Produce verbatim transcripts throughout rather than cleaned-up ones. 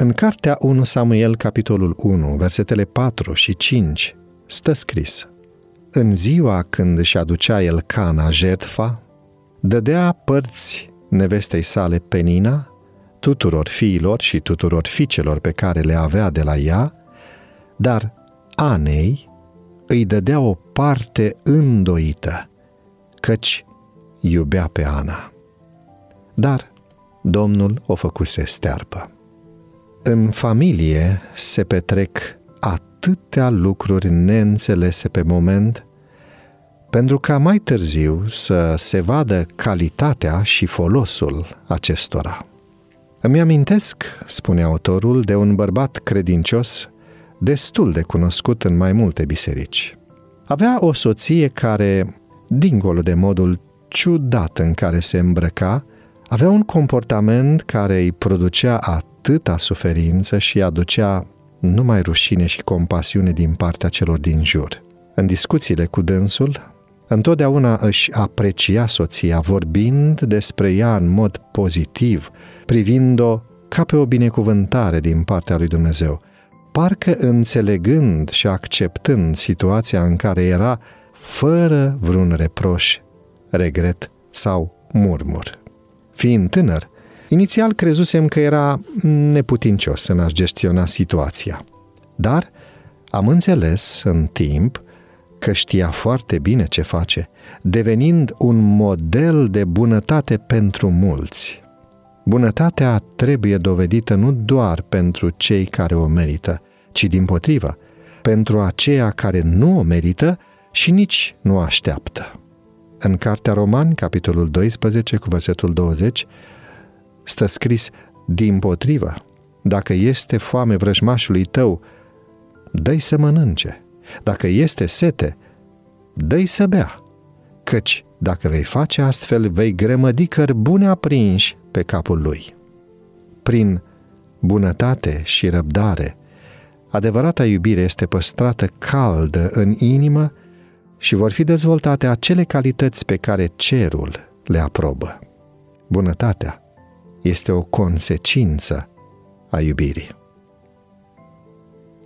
În Cartea întâi Samuel, capitolul unu, versetele patru și cinci, stă scris: În ziua când își aducea Elcana jertfa, dădea părți nevestei sale Penina, tuturor fiilor și tuturor fiicelor pe care le avea de la ea, dar Anei îi dădea o parte îndoită, căci iubea pe Ana. Dar Domnul o făcuse stearpă. În familie se petrec atâtea lucruri neînțelese pe moment, pentru ca mai târziu să se vadă calitatea și folosul acestora. Îmi amintesc, spune autorul, de un bărbat credincios destul de cunoscut în mai multe biserici. Avea o soție care, dincolo de modul ciudat în care se îmbrăca, avea un comportament care îi producea atâta suferință și aducea numai rușine și compasiune din partea celor din jur. În discuțiile cu dânsul, întotdeauna își aprecia soția, vorbind despre ea în mod pozitiv, privind-o ca pe o binecuvântare din partea lui Dumnezeu, parcă înțelegând și acceptând situația în care era, fără vreun reproș, regret sau murmur. Fiind tânăr, inițial crezusem că era neputincios în a-și gestiona situația, dar am înțeles în timp că știa foarte bine ce face, devenind un model de bunătate pentru mulți. Bunătatea trebuie dovedită nu doar pentru cei care o merită, ci dimpotrivă, pentru aceia care nu o merită și nici nu așteaptă. În Cartea Roman, capitolul doisprezece, cu versetul douăzeci, stă scris: dimpotrivă, dacă este foame vrăjmașului tău, dă-i să mănânce, dacă este sete, dă-i să bea, căci dacă vei face astfel, vei grămădi cărbune aprinși pe capul lui. Prin bunătate și răbdare, adevărata iubire este păstrată caldă în inimă și vor fi dezvoltate acele calități pe care cerul le aprobă. Bunătatea este o consecință a iubirii.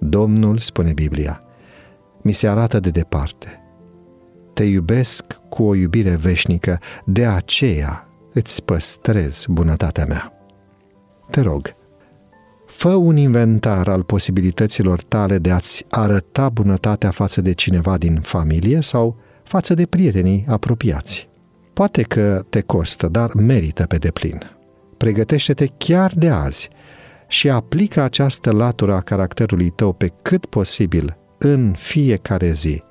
Domnul, spune Biblia, mi se arată de departe. Te iubesc cu o iubire veșnică, de aceea îți păstrez bunătatea mea. Te rog, fă un inventar al posibilităților tale de a-ți arăta bunătatea față de cineva din familie sau față de prietenii apropiați. Poate că te costă, dar merită pe deplin. Pregătește-te chiar de azi și aplică această latură a caracterului tău pe cât posibil în fiecare zi,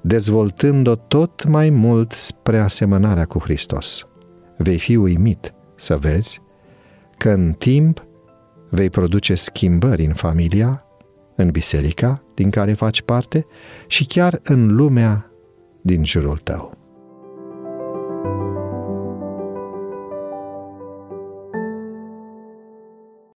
dezvoltând-o tot mai mult spre asemănarea cu Hristos. Vei fi uimit să vezi că în timp vei produce schimbări în familia, în biserica din care faci parte și chiar în lumea din jurul tău.